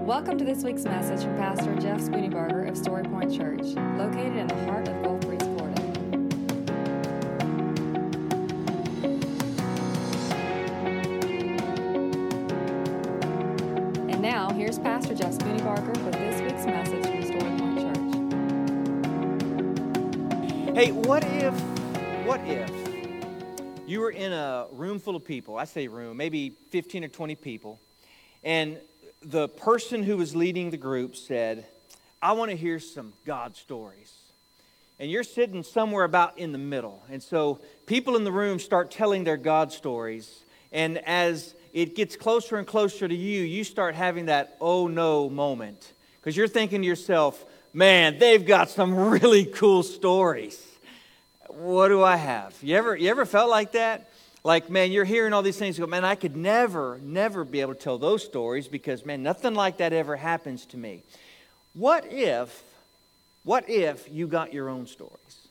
Welcome to this week's message from Pastor Jeff SpoonieBarger of Story Point Church, located in the heart of Gulfport, Florida. And now, here's Pastor Jeff SpoonieBarger for this week's message from Story Point Church. Hey, what if you were in a room full of people, I say room, maybe 15 or 20 people, and the person who was leading the group said, I want to hear some God stories. And you're sitting somewhere about in the middle. And so people in the room start telling their God stories. And as it gets closer and closer to you, you start having that oh no moment. Because you're thinking to yourself, man, they've got some really cool stories. What do I have? You ever felt like that? Like, man, you're hearing all these things. You go, man, I could never be able to tell those stories because, man, nothing like that ever happens to me. What if you got your own stories?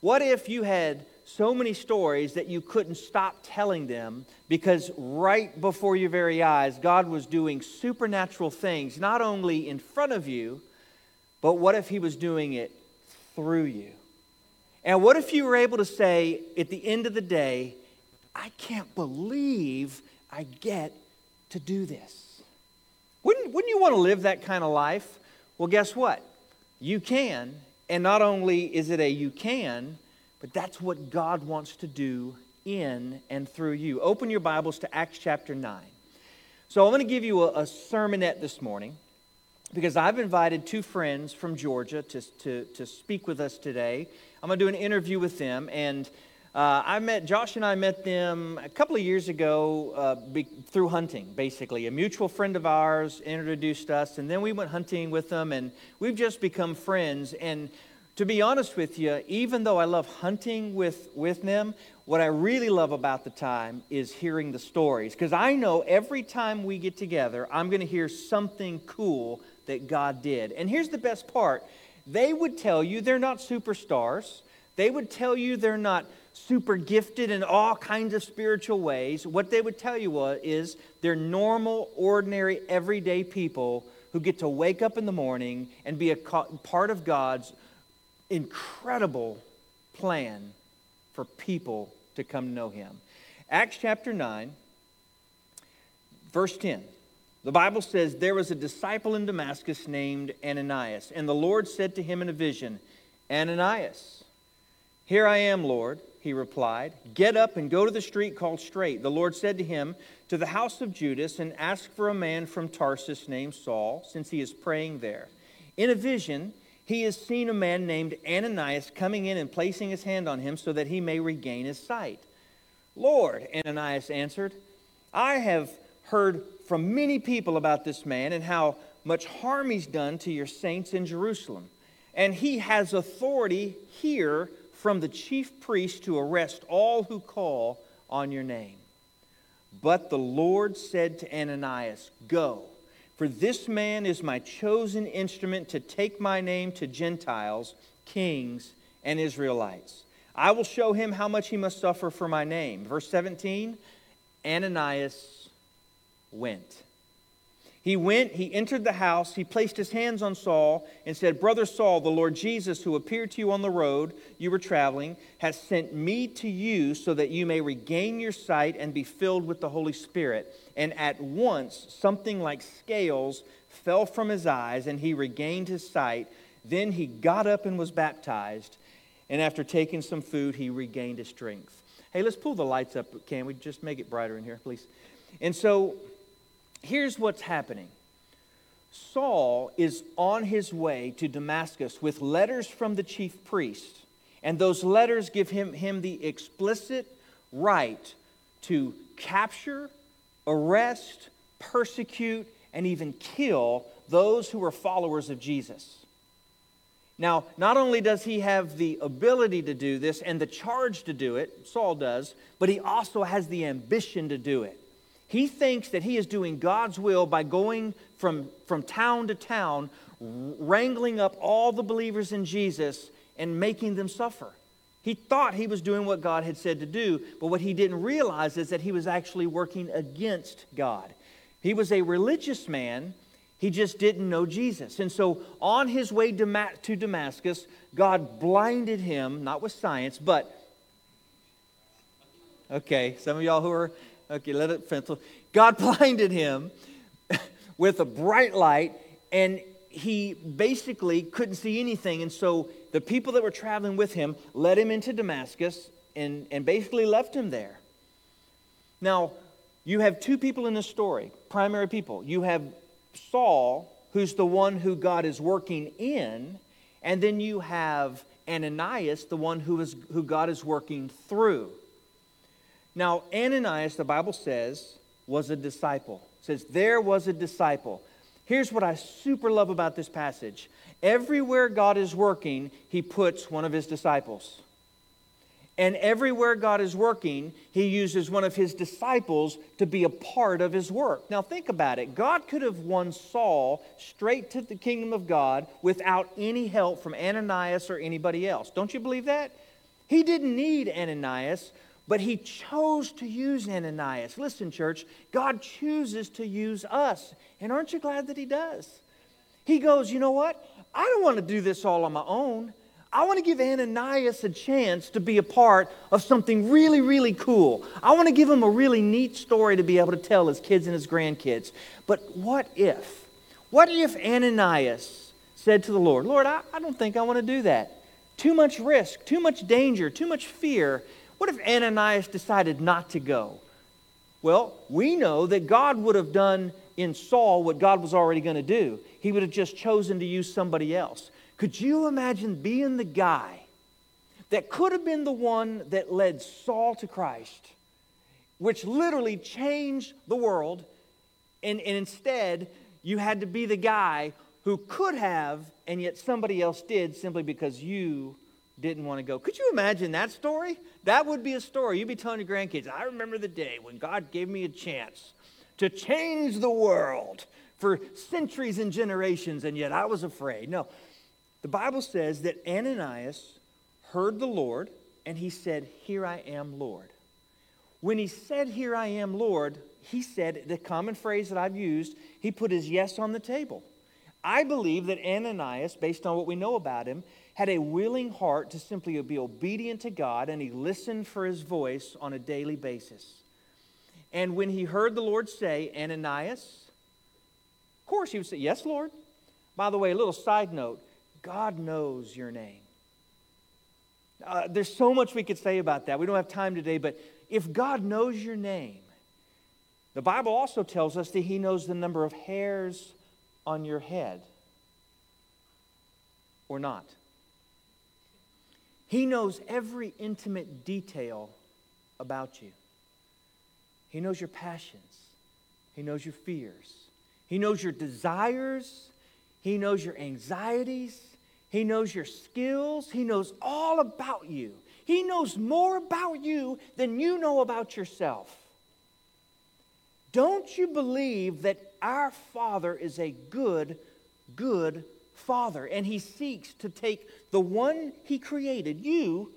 What if you had so many stories that you couldn't stop telling them because right before your very eyes, God was doing supernatural things, not only in front of you, but what if He was doing it through you? And what if you were able to say at the end of the day, I can't believe I get to do this. Wouldn't you want to live that kind of life? Well, guess what? You can. And not only is it a you can, but that's what God wants to do in and through you. Open your Bibles to Acts chapter 9. So I'm going to give you a sermonette this morning because I've invited two friends from Georgia to speak with us today. I'm going to do an interview with them, and Josh and I met them a couple of years ago through hunting, basically. A mutual friend of ours introduced us, and then we went hunting with them, and we've just become friends. And to be honest with you, even though I love hunting with them, what I really love about the time is hearing the stories, because I know every time we get together, I'm going to hear something cool that God did. And here's the best part. They would tell you they're not superstars. They would tell you they're not super gifted in all kinds of spiritual ways. What they would tell you is they're normal, ordinary, everyday people who get to wake up in the morning and be a part of God's incredible plan for people to come know Him. Acts chapter 9, verse 10. The Bible says, there was a disciple in Damascus named Ananias, and the Lord said to him in a vision, Ananias. Here I am, Lord, he replied. Get up and go to the street called Straight. The Lord said to him, to the house of Judas, and ask for a man from Tarsus named Saul, since he is praying there. In a vision, he has seen a man named Ananias coming in and placing his hand on him so that he may regain his sight. Lord, Ananias answered, I have heard from many people about this man and how much harm he's done to your saints in Jerusalem. And he has authority here from the chief priest to arrest all who call on your name. But the Lord said to Ananias, Go, for this man is my chosen instrument to take my name to Gentiles, kings, and Israelites. I will show him how much he must suffer for my name. Verse 17, Ananias went. He entered the house, he placed his hands on Saul and said, Brother Saul, the Lord Jesus, who appeared to you on the road you were traveling, has sent me to you so that you may regain your sight and be filled with the Holy Spirit. And at once something like scales fell from his eyes and he regained his sight. Then he got up and was baptized. And after taking some food, he regained his strength. Hey, let's pull the lights up. Can we just make it brighter in here, please? And so here's what's happening. Saul is on his way to Damascus with letters from the chief priest, and those letters give him the explicit right to capture, arrest, persecute, and even kill those who are followers of Jesus. Now, not only does he have the ability to do this and the charge to do it, Saul does, but he also has the ambition to do it. He thinks that he is doing God's will by going from town to town, wrangling up all the believers in Jesus and making them suffer. He thought he was doing what God had said to do, but what he didn't realize is that he was actually working against God. He was a religious man. He just didn't know Jesus. And so on his way to Damascus, God blinded him, not with science, but... Okay, some of y'all who are... Okay, let it pencil. God blinded him with a bright light, and he basically couldn't see anything. And so the people that were traveling with him led him into Damascus and basically left him there. Now, you have two people in this story, primary people. You have Saul, who's the one who God is working in, and then you have Ananias, the one who God is working through. Now, Ananias, the Bible says, was a disciple. It says there was a disciple. Here's what I super love about this passage. Everywhere God is working, he puts one of his disciples. And everywhere God is working, he uses one of his disciples to be a part of his work. Now think about it. God could have won Saul straight to the kingdom of God without any help from Ananias or anybody else. Don't you believe that? He didn't need Ananias, but he chose to use Ananias. Listen, church, God chooses to use us. And aren't you glad that he does? He goes, you know what? I don't want to do this all on my own. I want to give Ananias a chance to be a part of something really, really cool. I want to give him a really neat story to be able to tell his kids and his grandkids. But what if? What if Ananias said to the Lord, Lord, I don't think I want to do that. Too much risk, too much danger, too much fear. What if Ananias decided not to go? Well, we know that God would have done in Saul what God was already going to do. He would have just chosen to use somebody else. Could you imagine being the guy that could have been the one that led Saul to Christ, which literally changed the world, and instead you had to be the guy who could have, and yet somebody else did simply because you didn't want to go? Could you imagine that story? That would be a story. You'd be telling your grandkids, I remember the day when God gave me a chance to change the world for centuries and generations, and yet I was afraid. No. The Bible says that Ananias heard the Lord, and he said, here I am, Lord. When he said, here I am, Lord, he said, the common phrase that I've used, he put his yes on the table. I believe that Ananias, based on what we know about him, had a willing heart to simply be obedient to God, and he listened for his voice on a daily basis. And when he heard the Lord say, Ananias, of course he would say, yes, Lord. By the way, a little side note, God knows your name. There's so much we could say about that. We don't have time today, but if God knows your name, the Bible also tells us that he knows the number of hairs on your head or not. He knows every intimate detail about you. He knows your passions. He knows your fears. He knows your desires. He knows your anxieties. He knows your skills. He knows all about you. He knows more about you than you know about yourself. Don't you believe that our Father is a good, good Father, and he seeks to take the one he created, you,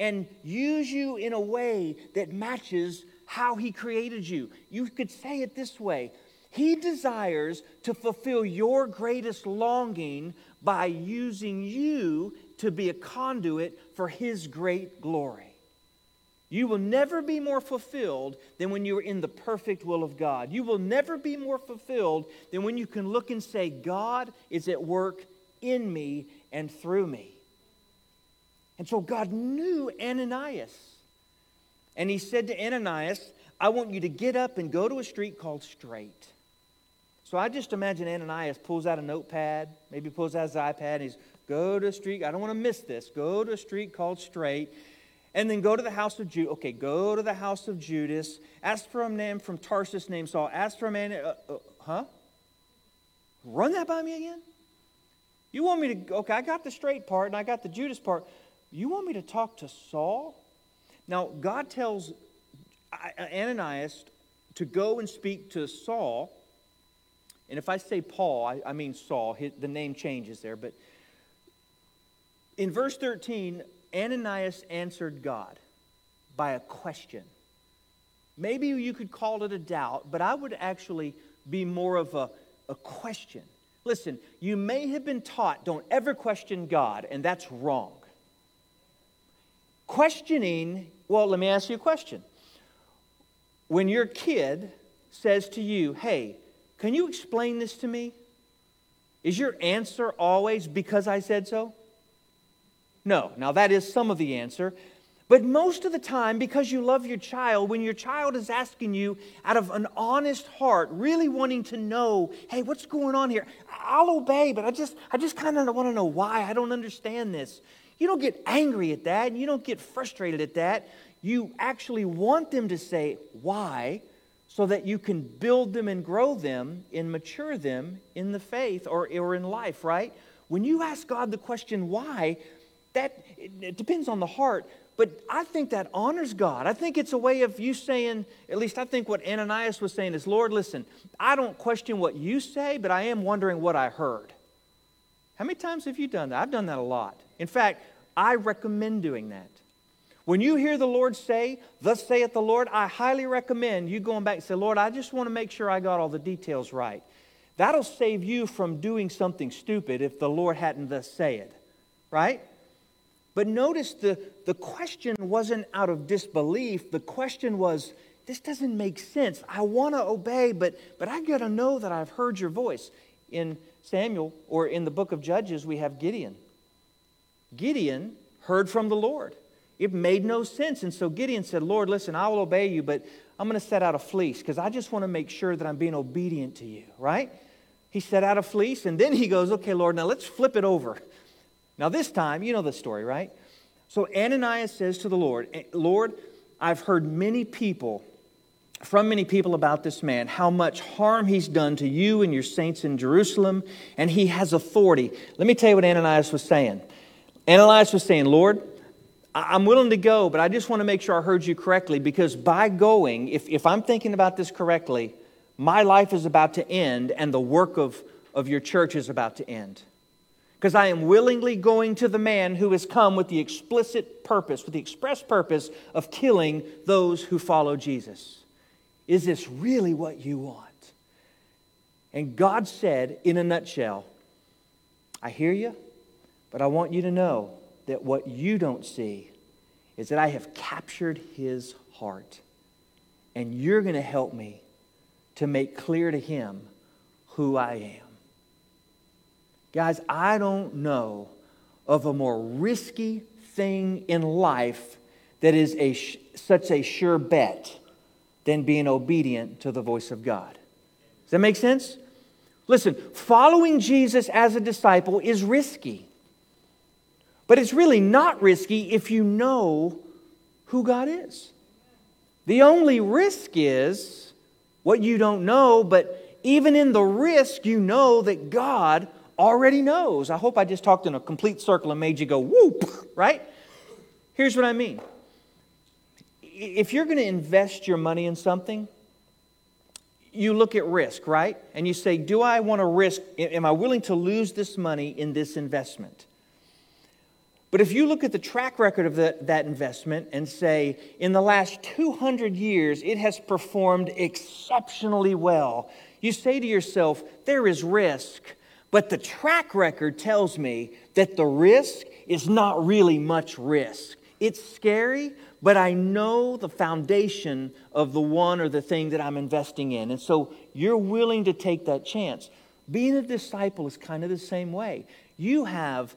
and use you in a way that matches how he created you? You could say it this way. He desires to fulfill your greatest longing by using you to be a conduit for his great glory. You will never be more fulfilled than when you are in the perfect will of God. You will never be more fulfilled than when you can look and say, God is at work in me and through me. And so God knew Ananias. And he said to Ananias, I want you to get up and go to a street called Straight. So I just imagine Ananias pulls out a notepad, maybe pulls out his iPad, and he's, go to a street, I don't want to miss this, go to a street called Straight, and then go to the house of Judas. Okay, go to the house of Judas, ask for a man from Tarsus named Saul, ask for a man, Run that by me again? You want me to, okay, I got the Straight part, and I got the Judas part. You want me to talk to Saul? Now, God tells Ananias to go and speak to Saul. And if I say Paul, I mean Saul. The name changes there. But in verse 13, Ananias answered God by a question. Maybe you could call it a doubt, but I would actually be more of a question. Listen, you may have been taught, don't ever question God, and that's wrong. Questioning, well, let me ask you a question. When your kid says to you, hey, can you explain this to me? Is your answer always because I said so? No. Now, that is some of the answer. But most of the time, because you love your child, when your child is asking you out of an honest heart, really wanting to know, hey, what's going on here? I'll obey, but I just kind of want to know why. I don't understand this. You don't get angry at that, and you don't get frustrated at that. You actually want them to say why, so that you can build them and grow them and mature them in the faith or in life, right? When you ask God the question why, it depends on the heart. But I think that honors God. I think it's a way of you saying, at least I think what Ananias was saying is, Lord, listen, I don't question what you say, but I am wondering what I heard. How many times have you done that? I've done that a lot. In fact, I recommend doing that. When you hear the Lord say, thus saith the Lord, I highly recommend you going back and say, Lord, I just want to make sure I got all the details right. That'll save you from doing something stupid if the Lord hadn't thus said, right? But notice the question wasn't out of disbelief. The question was, this doesn't make sense. I want to obey, but I got to know that I've heard your voice. In Samuel, or in the book of Judges, we have Gideon. Gideon heard from the Lord. It made no sense. And so Gideon said, Lord, listen, I will obey you, but I'm going to set out a fleece because I just want to make sure that I'm being obedient to you, right? He set out a fleece, and then he goes, okay, Lord, now let's flip it over. Now this time, you know the story, right? So Ananias says to the Lord, Lord, I've heard from many people about this man, how much harm he's done to you and your saints in Jerusalem, and he has authority. Let me tell you what Ananias was saying. Ananias was saying, Lord, I'm willing to go, but I just want to make sure I heard you correctly, because by going, if I'm thinking about this correctly, my life is about to end, and the work of your church is about to end. Because I am willingly going to the man who has come with the explicit purpose, with the express purpose of killing those who follow Jesus. Is this really what you want? And God said, in a nutshell, I hear you, but I want you to know that what you don't see is that I have captured his heart. And you're going to help me to make clear to him who I am. Guys, I don't know of a more risky thing in life that is such a sure bet than being obedient to the voice of God. Does that make sense? Listen, following Jesus as a disciple is risky. But it's really not risky if you know who God is. The only risk is what you don't know, but even in the risk, you know that God already knows. I hope I just talked in a complete circle and made you go, whoop, right? Here's what I mean. If you're going to invest your money in something, you look at risk, right? And you say, do I want to risk? Am I willing to lose this money in this investment? But if you look at the track record of that investment and say, in the last 200 years, it has performed exceptionally well, you say to yourself, there is risk. But the track record tells me that the risk is not really much risk. It's scary, but I know the foundation of the one or the thing that I'm investing in. And so you're willing to take that chance. Being a disciple is kind of the same way. You have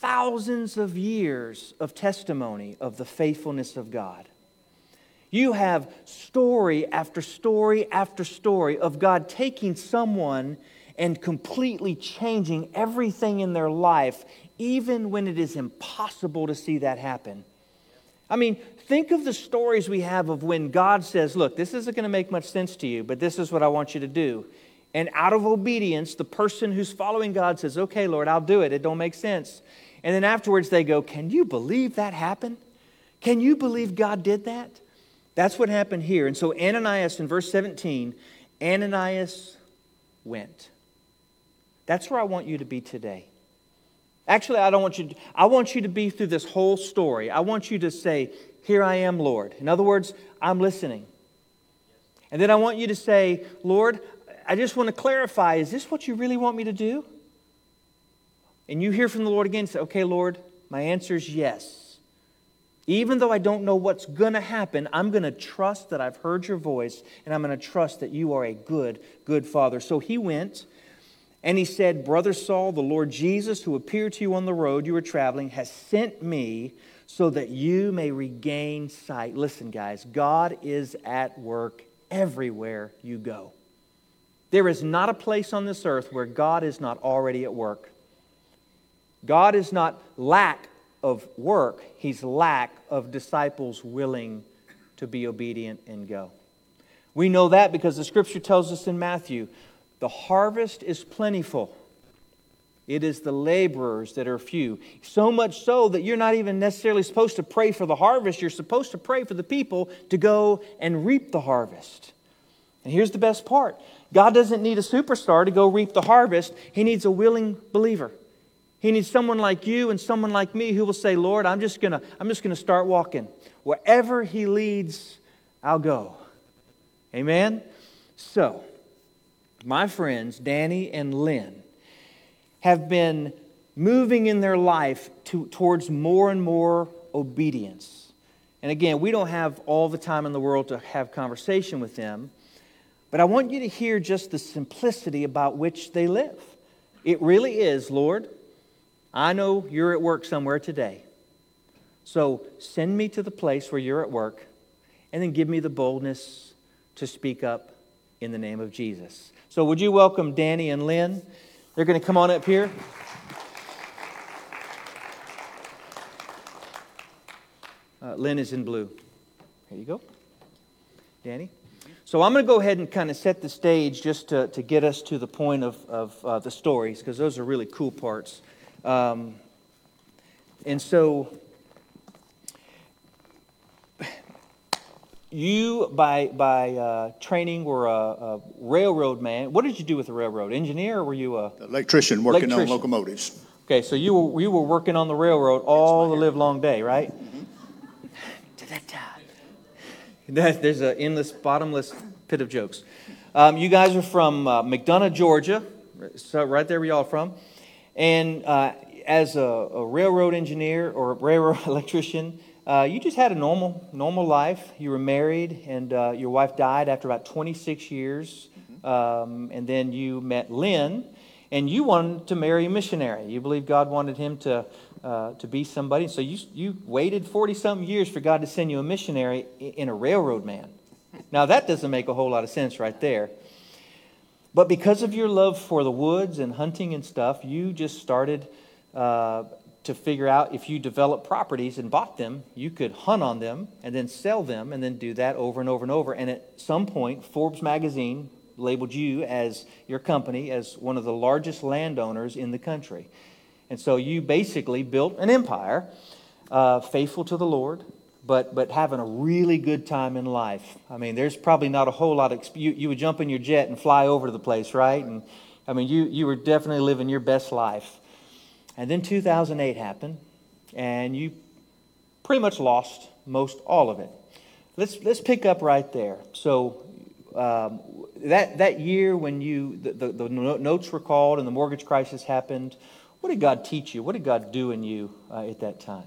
thousands of years of testimony of the faithfulness of God. You have story after story after story of God taking someone and completely changing everything in their life, even when it is impossible to see that happen. I mean, think of the stories we have of when God says, look, this isn't going to make much sense to you, but this is what I want you to do. And out of obedience, the person who's following God says, okay, Lord, I'll do it. It don't make sense. And then afterwards they go, can you believe that happened? Can you believe God did that? That's what happened here. And so Ananias, in verse 17, Ananias went. That's where I want you to be today. Actually, I don't want you to. I want you to be through this whole story. I want you to say, here I am, Lord. In other words, I'm listening. And then I want you to say, Lord, I just want to clarify, is this what you really want me to do? And you hear from the Lord again, say, okay, Lord, my answer is yes. Even though I don't know what's going to happen, I'm going to trust that I've heard your voice, and I'm going to trust that you are a good, good Father. So he went, and he said, Brother Saul, the Lord Jesus, who appeared to you on the road you were traveling, has sent me so that you may regain sight. Listen, guys, God is at work everywhere you go. There is not a place on this earth where God is not already at work. God is not lack of work. He's lack of disciples willing to be obedient and go. We know that because the Scripture tells us in Matthew, the harvest is plentiful. It is the laborers that are few. So much so that you're not even necessarily supposed to pray for the harvest. You're supposed to pray for the people to go and reap the harvest. And here's the best part. God doesn't need a superstar to go reap the harvest. He needs a willing believer. He needs someone like you and someone like me who will say, Lord, I'm just gonna start walking. Wherever He leads, I'll go. Amen? So, my friends, Danny and Lynn, have been moving in their life towards more and more obedience. And again, we don't have all the time in the world to have conversation with them, but I want you to hear just the simplicity about which they live. It really is, Lord, I know you're at work somewhere today, so send me to the place where you're at work, and then give me the boldness to speak up in the name of Jesus. So would you welcome Danny and Lynn? They're going to come on up here. Lynn is in blue. Here you go. Danny. So I'm going to go ahead and kind of set the stage just to get us to the point of the stories, because those are really cool parts. And so you, by training, were a railroad man. What did you do with the railroad? Engineer, or were you a... Electrician, working on locomotives. Okay, so you were working on the railroad all the livelong day, right? Mm-hmm. There's an endless, bottomless pit of jokes. You guys are from McDonough, Georgia. So right there where y'all are from. And as a railroad engineer or a railroad electrician... you just had a normal life. You were married, and your wife died after about 26 years. Mm-hmm. And then you met Lynn, and you wanted to marry a missionary. You believed God wanted him to be somebody. So you waited 40-something years for God to send you a missionary in a railroad man. Now, that doesn't make a whole lot of sense right there. But because of your love for the woods and hunting and stuff, you just started... to figure out if you develop properties and bought them, you could hunt on them and then sell them and then do that over and over and over. And at some point, Forbes magazine labeled you as your company as one of the largest landowners in the country. And so you basically built an empire, faithful to the Lord, but having a really good time in life. I mean, there's probably not a whole lot of... You would jump in your jet and fly over to the place, right? And I mean, you were definitely living your best life. And then 2008 happened, and you pretty much lost most all of it. Let's pick up right there. So that year when the notes were called and the mortgage crisis happened, what did God teach you? What did God do in you at that time?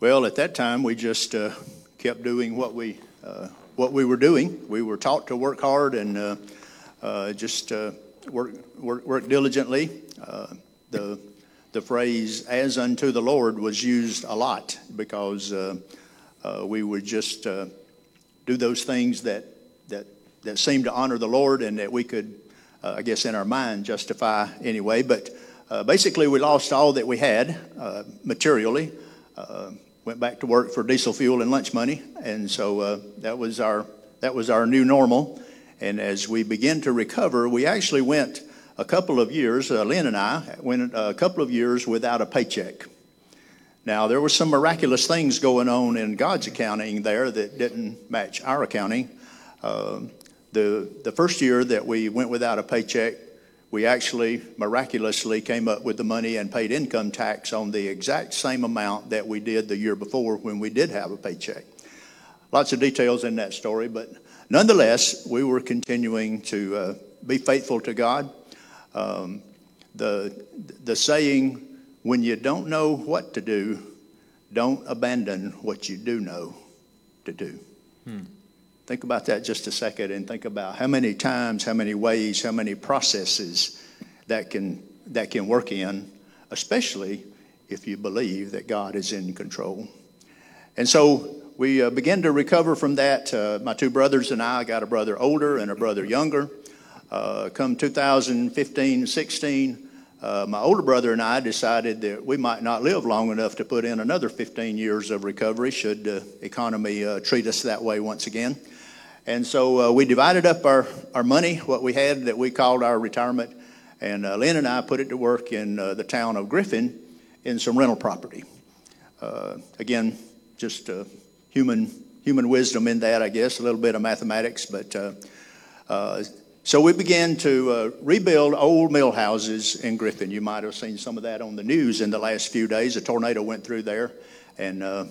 Well, at that time we just kept doing what we were doing. We were taught to work hard and work diligently. The phrase "as unto the Lord" was used a lot because we would just do those things that seemed to honor the Lord and that we could, I guess, in our mind justify anyway. But basically, we lost all that we had materially. Went back to work for diesel fuel and lunch money, and so that was our new normal. And as we began to recover, we actually went a couple of years, Lynn and I went a couple of years without a paycheck. Now, there were some miraculous things going on in God's accounting there that didn't match our accounting. The first year that we went without a paycheck, we actually miraculously came up with the money and paid income tax on the exact same amount that we did the year before when we did have a paycheck. Lots of details in that story, but Nonetheless, we were continuing to be faithful to God. The saying, when you don't know what to do, don't abandon what you do know to do. Think about that just a second and think about how many times, how many ways, how many processes that can work in, especially if you believe that God is in control. And so we began to recover from that. My two brothers and I got a brother older and a brother younger. Come 2015-16, my older brother and I decided that we might not live long enough to put in another 15 years of recovery should the economy treat us that way once again. And so we divided up our money, what we had that we called our retirement, and Lynn and I put it to work in the town of Griffin in some rental property. Again, just human wisdom in that, I guess, a little bit of mathematics, but so we began to rebuild old mill houses in Griffin. You might have seen some of that on the news in the last few days. A tornado went through there and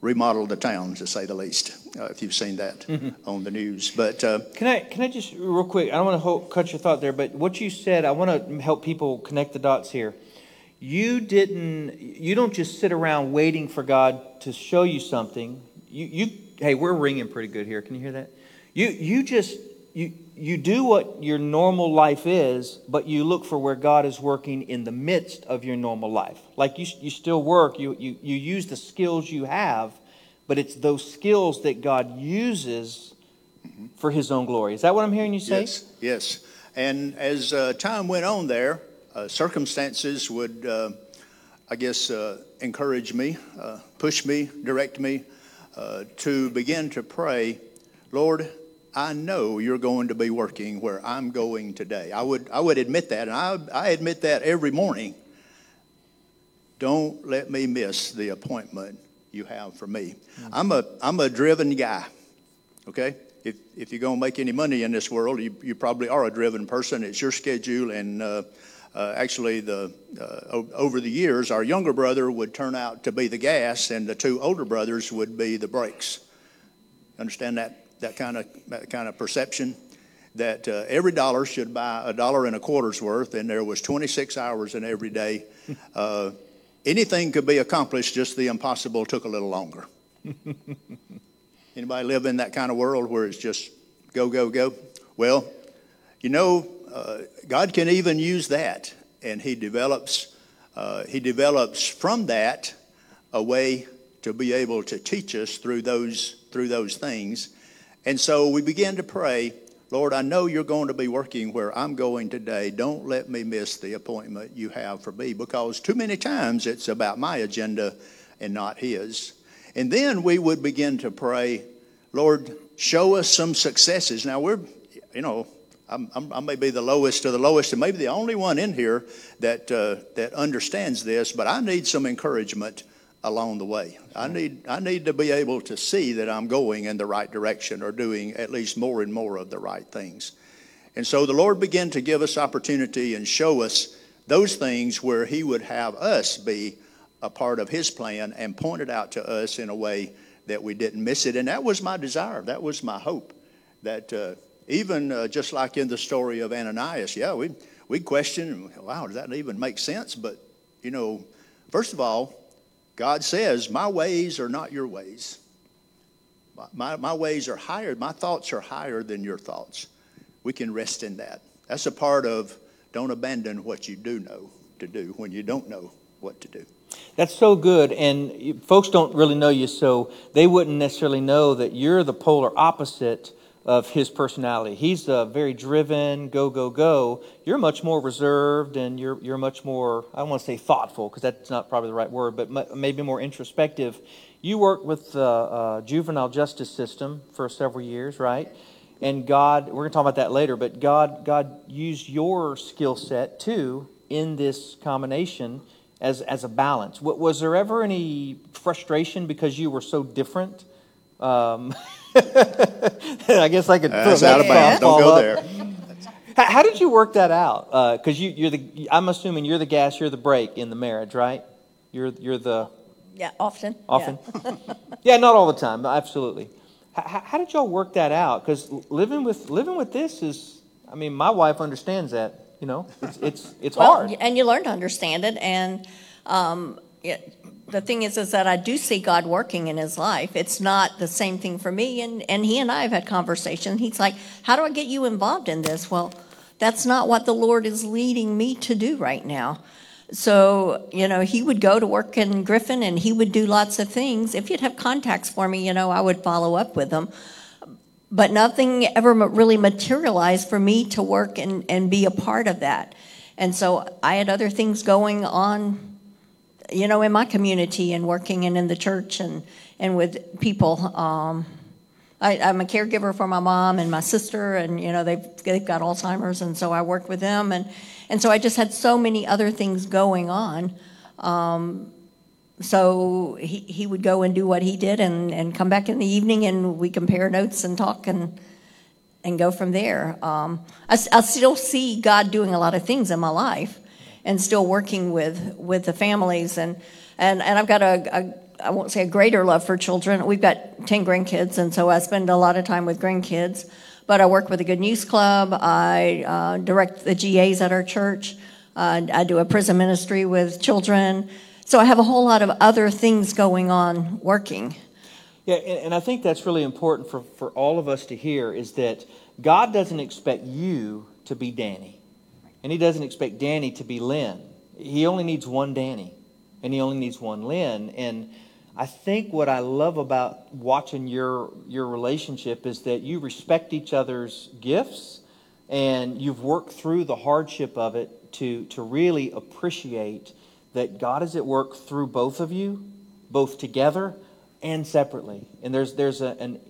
remodeled the town, to say the least, if you've seen that on the news. But can I just, real quick, I don't want to cut your thought there, but what you said, I want to help people connect the dots here. You don't just sit around waiting for God to show you something. Hey, we're ringing pretty good here. Can you hear that? You do what your normal life is, but you look for where God is working in the midst of your normal life. Like you still work, you use the skills you have, but it's those skills that God uses for His own glory. Is that what I'm hearing you say? Yes. And as time went on there, circumstances would, encourage me, push me, direct me to begin to pray, Lord, I know you're going to be working where I'm going today. I would admit that, and I admit that every morning. Don't let me miss the appointment you have for me. I'm a driven guy, okay? If you're going to make any money in this world, you probably are a driven person. It's your schedule, and actually over the years, our younger brother would turn out to be the gas, and the two older brothers would be the brakes. Understand that? That kind of perception that every dollar should buy $1.25 worth, and there was 26 hours in every day. Anything could be accomplished, just the impossible took a little longer. Anybody live in that kind of world where it's just go, go, go? Well, God can even use that, and He develops from that a way to be able to teach us through those things. And so we began to pray, Lord, I know you're going to be working where I'm going today. Don't let me miss the appointment you have for me, because too many times it's about my agenda and not His. And then we would begin to pray, Lord, show us some successes. Now I may be the lowest of the lowest and maybe the only one in here that understands this, but I need some encouragement along the way. I need to be able to see that I'm going in the right direction or doing at least more and more of the right things. And so the Lord began to give us opportunity and show us those things where He would have us be a part of His plan and point it out to us in a way that we didn't miss it. And that was my desire. That was my hope. That even just like in the story of Ananias, we questioned, wow, does that even make sense? But, first of all, God says, my ways are not your ways. My ways are higher. My thoughts are higher than your thoughts. We can rest in that. That's a part of don't abandon what you do know to do when you don't know what to do. That's so good. And folks don't really know you, so they wouldn't necessarily know that you're the polar opposite of his personality. He's very driven, go, go, go. You're much more reserved, and you're much more, I don't want to say thoughtful, because that's not probably the right word, but maybe more introspective. You worked with the juvenile justice system for several years, right? And God, we're going to talk about that later, but God used your skill set too in this combination as a balance. Was there ever any frustration because you were so different? I guess I could put that out of bounds. Don't go there. How did you work that out? Because I'm assuming you're the gas, you're the brake in the marriage, right? You're the often. Yeah, not all the time, absolutely. How did y'all work that out? Because living with this is, I mean, my wife understands that. You know, it's hard. And you learn to understand it. And the thing is that I do see God working in his life. It's not the same thing for me. And he and I have had conversations. He's like, how do I get you involved in this? Well, that's not what the Lord is leading me to do right now. So, you know, he would go to work in Griffin and he would do lots of things. If he'd have contacts for me, you know, I would follow up with them. But nothing ever really materialized for me to work and be a part of that. And so I had other things going on, you know, in my community and working and in the church and with people. I'm a caregiver for my mom and my sister, and, you know, they've got Alzheimer's, and so I worked with them. And so I just had so many other things going on. So he would go and do what he did and come back in the evening, and we compare notes and talk and go from there. I still see God doing a lot of things in my life and still working with the families. And I've got I won't say a greater love for children. We've got 10 grandkids, and so I spend a lot of time with grandkids. But I work with the Good News Club. I direct the GAs at our church. I do a prison ministry with children. So I have a whole lot of other things going on working. Yeah, and I think that's really important for all of us to hear, is that God doesn't expect you to be Danny. And he doesn't expect Danny to be Lynn. He only needs one Danny, and he only needs one Lynn. And I think what I love about watching your relationship is that you respect each other's gifts, and you've worked through the hardship of it to really appreciate that God is at work through both of you, both together and separately. And there's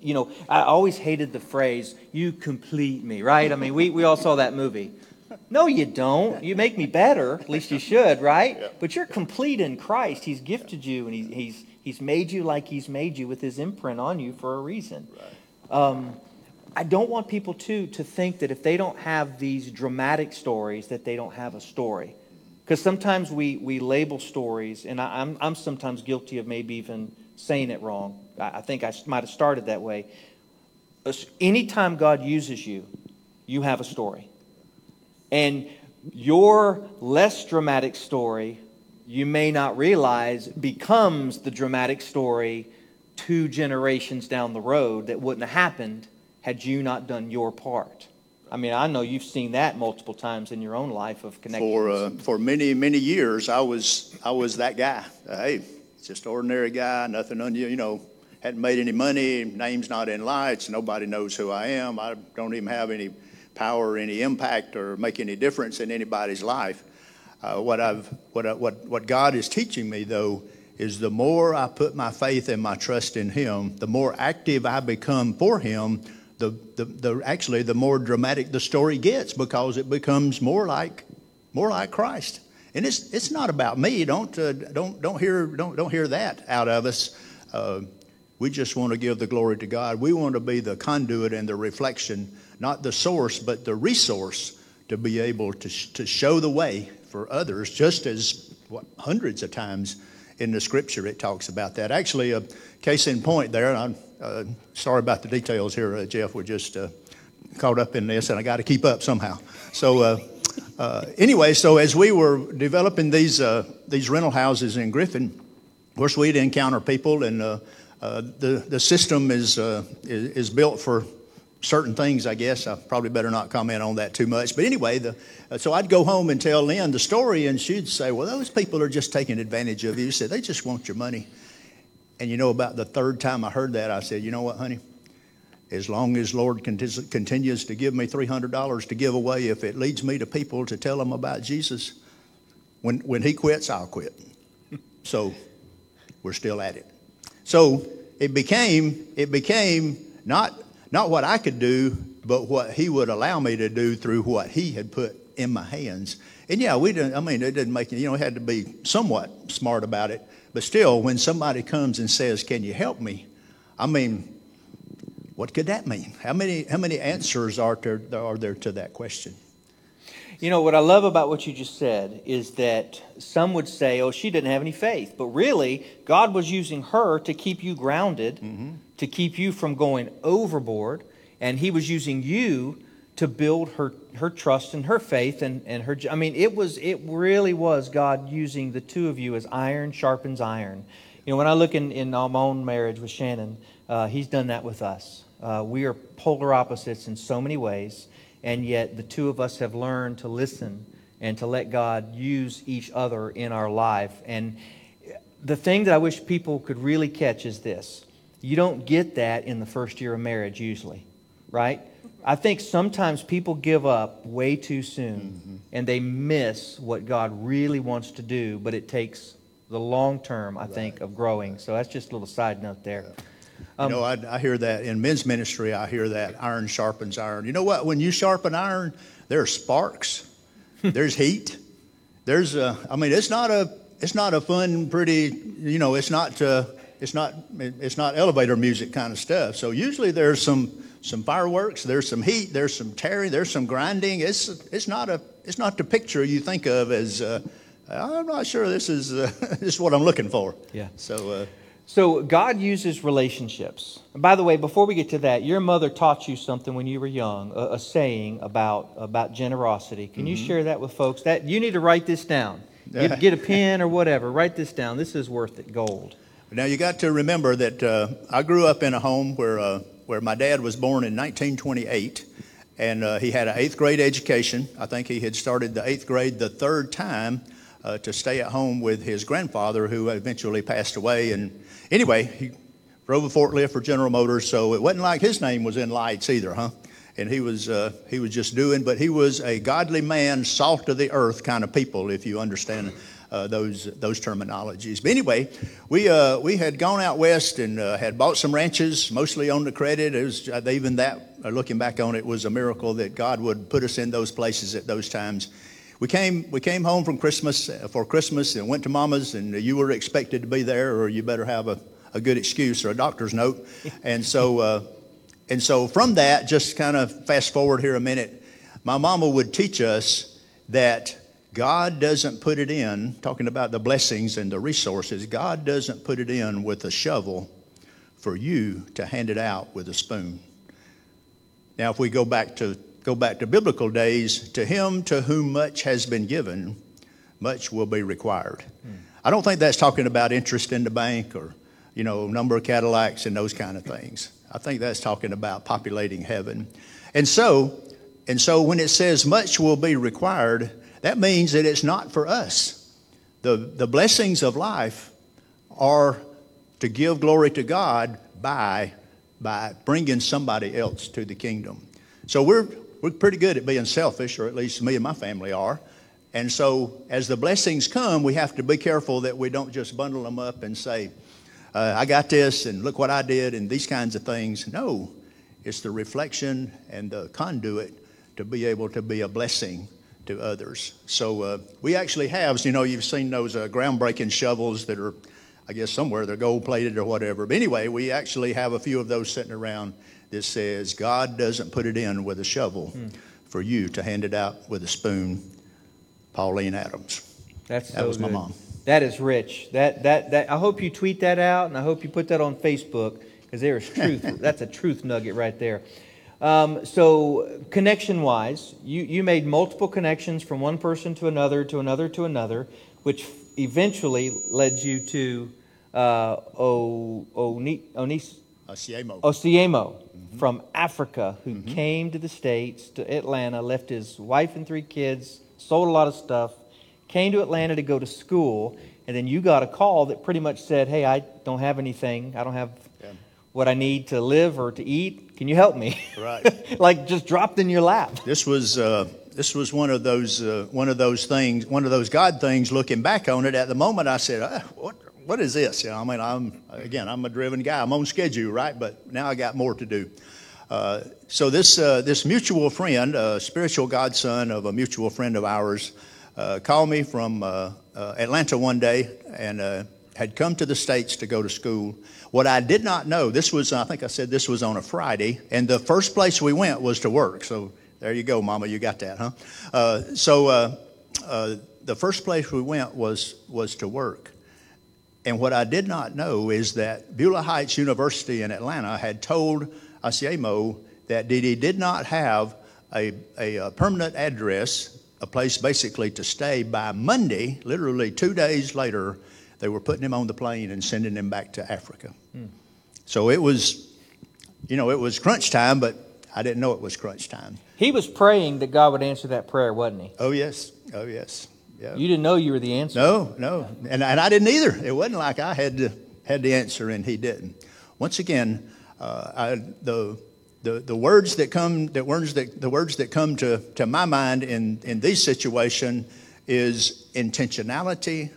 you know, I always hated the phrase, "You complete me," right? I mean, we all saw that movie. No, you don't. You make me better. At least you should, right? Yeah. But you're complete in Christ. He's gifted you, and He's made you like He's made you, with His imprint on you for a reason. Right. I don't want people to think that if they don't have these dramatic stories that they don't have a story. Because sometimes we label stories, and I'm sometimes guilty of maybe even saying it wrong. I think I might have started that way. Anytime God uses you, you have a story. And your less dramatic story, you may not realize, becomes the dramatic story 2 generations down the road that wouldn't have happened had you not done your part. I mean, I know you've seen that multiple times in your own life of connecting. For many years, I was that guy. Hey, just ordinary guy, nothing unusual. You know, hadn't made any money, name's not in lights, nobody knows who I am. I don't even have any power, or any impact, or make any difference in anybody's life. What God is teaching me, though, is the more I put my faith and my trust in Him, the more active I become for Him. Actually, the more dramatic the story gets, because it becomes more like Christ. And it's not about me. Don't hear that out of us. We just want to give the glory to God. We want to be the conduit and the reflection, not the source, but the resource to be able to show the way for others. Just as hundreds of times in the Scripture it talks about that. Actually, a case in point there. Sorry about the details here, Jeff. We're just caught up in this, and I got to keep up somehow. So anyway, so as we were developing these rental houses in Griffin, of course we'd encounter people, and the system is built for certain things, I guess. I probably better not comment on that too much. But anyway, so I'd go home and tell Lynn the story, and she'd say, "Well, those people are just taking advantage of you." She said, "They just want your money." And you know, about the third time I heard that, I said, "You know what, honey? As long as Lord continues to give me $300 to give away, if it leads me to people to tell them about Jesus, when He quits, I'll quit." So we're still at it. So it became not what I could do, but what He would allow me to do through what He had put in my hands. And yeah, it didn't make it. You know, it had to be somewhat smart about it. But still, when somebody comes and says, "Can you help me?" I mean, what could that mean? How many answers are there to that question? You know, what I love about what you just said is that some would say, oh, she didn't have any faith. But really, God was using her to keep you grounded, to keep you from going overboard. And he was using you to build her trust and her faith and her... I mean, it really was God using the two of you as iron sharpens iron. You know, when I look in my own marriage with Shannon, he's done that with us. We are polar opposites in so many ways. And yet the two of us have learned to listen and to let God use each other in our life. And the thing that I wish people could really catch is this. You don't get that in the first year of marriage usually, right? I think sometimes people give up way too soon, and they miss what God really wants to do. But it takes the long term, I think, of growing. So that's just a little side note there. Yeah. You know, I hear that in men's ministry. I hear that iron sharpens iron. You know what? When you sharpen iron, there are sparks. There's heat. It's not a fun, pretty. You know, it's not elevator music kind of stuff. So usually there's some fireworks. There's some heat. There's some tearing. There's some grinding. It's not the picture you think of as. I'm not sure this is what I'm looking for. Yeah. So. So God uses relationships. And by the way, before we get to that, your mother taught you something when you were young, a saying about generosity. Can you share that with folks? That you need to write this down. Get a pen or whatever. Write this down. This is worth it. Gold. Now, you got to remember that I grew up in a home where my dad was born in 1928, and he had an 8th grade education. I think he had started the 8th grade the third time to stay at home with his grandfather, who eventually passed away. And anyway, he drove a forklift for General Motors, so it wasn't like his name was in lights either, huh? And he was just doing, but he was a godly man, salt of the earth kind of people, if you understand those terminologies. But anyway, we had gone out west and had bought some ranches, mostly on the credit. It was even that, looking back on it, was a miracle that God would put us in those places at those times. We came home from Christmas and went to Mama's, and you were expected to be there, or you better have a good excuse or a doctor's note. And so from that, just kind of fast forward here a minute, my mama would teach us that God doesn't put it in, talking about the blessings and the resources, God doesn't put it in with a shovel for you to hand it out with a spoon. Now, if we go back to biblical days, to him to whom much has been given, much will be required. I don't think that's talking about interest in the bank or, you know, number of Cadillacs and those kind of things. I think that's talking about populating heaven. And so when it says much will be required, that means that it's not for us. The blessings of life are to give glory to God by bringing somebody else to the kingdom. So we're pretty good at being selfish, or at least me and my family are. And so as the blessings come, we have to be careful that we don't just bundle them up and say, I got this and look what I did and these kinds of things. No, it's the reflection and the conduit to be able to be a blessing to others. So we actually have, you know, you've seen those groundbreaking shovels that are, I guess, somewhere they're gold plated or whatever. But anyway, we actually have a few of those sitting around. It says God doesn't put it in with a shovel for you to hand it out with a spoon. Pauline Adams. That was my mom. That is rich. That I hope you tweet that out, and I hope you put that on Facebook, because there is truth. That's a truth nugget right there. So connection-wise, you made multiple connections from one person to another to another to another, which eventually led you to Osiemo from Africa, who came to the States, to Atlanta, left his wife and 3 kids, sold a lot of stuff, came to Atlanta to go to school, and then you got a call that pretty much said, hey, I don't have anything. I don't have what I need to live or to eat. Can you help me? Right. Like, just dropped in your lap. This was one of those things, one of those God things. Looking back on it, at the moment I said, What is this? You know, I mean, I'm a driven guy. I'm on schedule, right? But now I got more to do. So this mutual friend, a spiritual godson of a mutual friend of ours, called me from Atlanta one day and had come to the States to go to school. What I did not know, I think I said this was on a Friday, and the first place we went was to work. So There you go, Mama. You got that, huh? So the first place we went was to work. And what I did not know is that Beulah Heights University in Atlanta had told Osiemo that Didi did not have a permanent address, a place basically to stay by Monday. Literally 2 days later, they were putting him on the plane and sending him back to Africa. Hmm. So it was, you know, it was crunch time, but I didn't know it was crunch time. He was praying that God would answer that prayer, wasn't he? Oh, yes. Oh, yes. Yeah. You didn't know you were the answer. No. And I didn't either. It wasn't like I had the answer and he didn't. Once again, the words that come to my mind in this situation is intentionality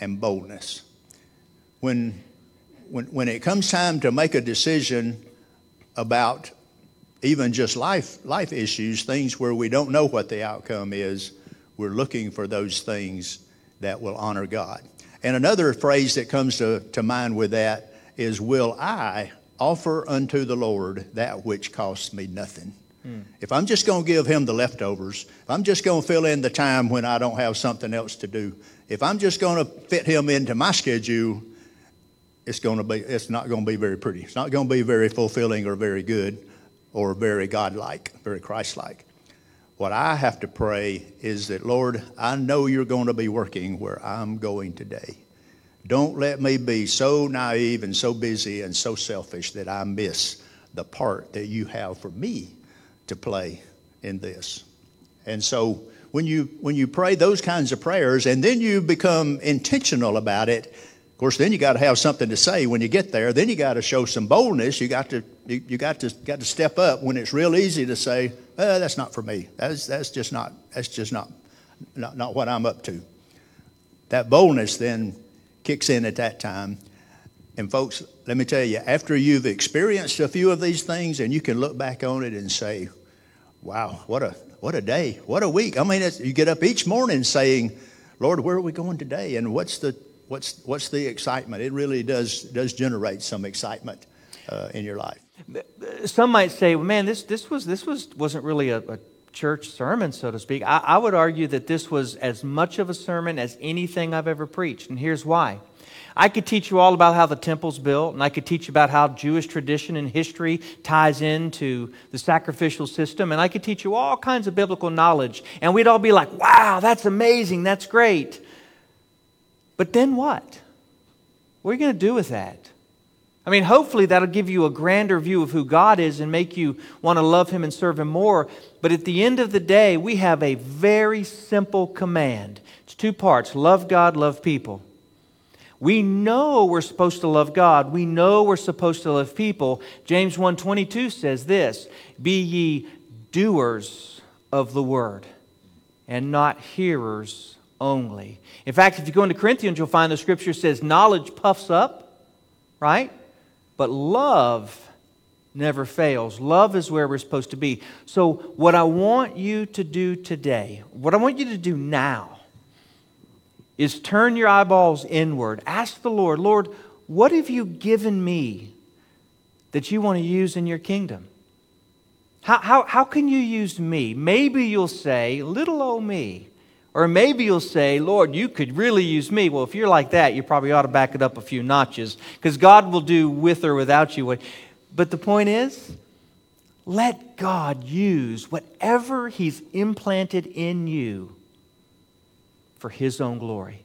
and boldness. When it comes time to make a decision about even just life issues, things where we don't know what the outcome is, we're looking for those things that will honor God. And another phrase that comes to mind with that is, will I offer unto the Lord that which costs me nothing? Hmm. If I'm just going to give him the leftovers, if I'm just going to fill in the time when I don't have something else to do, if I'm just going to fit him into my schedule, it's not going to be very pretty. It's not going to be very fulfilling or very good or very God-like, very Christ-like. What I have to pray is that, Lord, I know you're going to be working where I'm going today. Don't let me be so naive and so busy and so selfish that I miss the part that you have for me to play in this. And so when you pray those kinds of prayers and then you become intentional about it, of course, then you got to have something to say when you get there. Then you got to show some boldness. You got to step up when it's real easy to say, "That's not for me. That's just not what I'm up to." That boldness then kicks in at that time. And folks, let me tell you, after you've experienced a few of these things, and you can look back on it and say, "Wow, what a day, what a week." I mean, you get up each morning saying, "Lord, where are we going today? And what's the excitement?" It really does generate some excitement in your life. Some might say, well, "Man, this wasn't really a church sermon, so to speak." I would argue that this was as much of a sermon as anything I've ever preached, and here's why. I could teach you all about how the temple's built, and I could teach you about how Jewish tradition and history ties into the sacrificial system, and I could teach you all kinds of biblical knowledge, and we'd all be like, "Wow, that's amazing, that's great." But then what? What are you going to do with that? I mean, hopefully that'll give you a grander view of who God is and make you want to love him and serve him more. But at the end of the day, we have a very simple command. It's two parts: love God, love people. We know we're supposed to love God. We know we're supposed to love people. James 1:22 says this, "Be ye doers of the word and not hearers only." In fact, if you go into Corinthians, you'll find the scripture says knowledge puffs up, right? But love never fails. Love is where we're supposed to be. So what I want you to do today, what I want you to do now, is turn your eyeballs inward. Ask the Lord, "Lord, what have you given me that you want to use in your kingdom? How can you use me?" Maybe you'll say, "Little old me." Or maybe you'll say, "Lord, you could really use me." Well, if you're like that, you probably ought to back it up a few notches, because God will do with or without you what. But the point is, let God use whatever he's implanted in you for his own glory.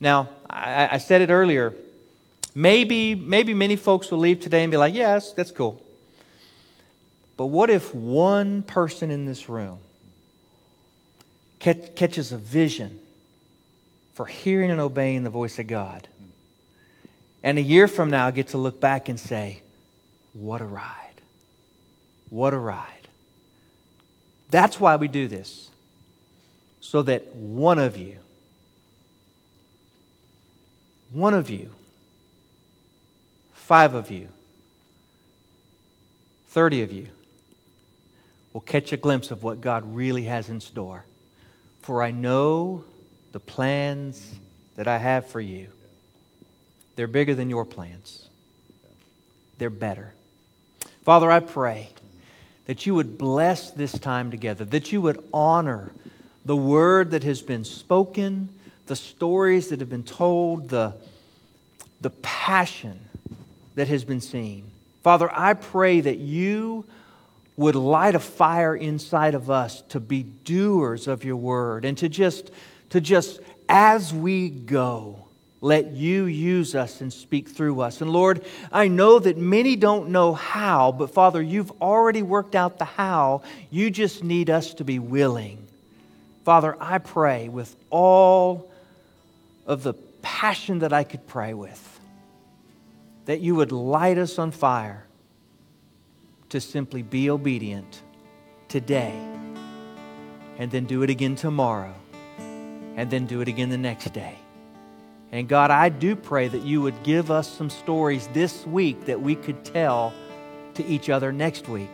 Now, I said it earlier. Maybe many folks will leave today and be like, "Yes, that's cool." But what if one person in this room catches a vision for hearing and obeying the voice of God, and a year from now I get to look back and say, "What a ride, what a ride." That's why we do this, so that one of you, 5 of you, 30 of you will catch a glimpse of what God really has in store. "For I know the plans that I have for you. They're bigger than your plans. They're better." Father, I pray that you would bless this time together, that you would honor the word that has been spoken, the stories that have been told, the passion that has been seen. Father, I pray that you would light a fire inside of us to be doers of your word and to just as we go, let you use us and speak through us. And Lord, I know that many don't know how, but Father, you've already worked out the how. You just need us to be willing. Father, I pray with all of the passion that I could pray with, that you would light us on fire to simply be obedient today, and then do it again tomorrow, and then do it again the next day. And God, I do pray that you would give us some stories this week that we could tell to each other next week,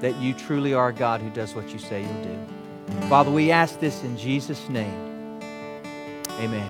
that you truly are a God who does what you say you'll do. Father, we ask this in Jesus' name. Amen.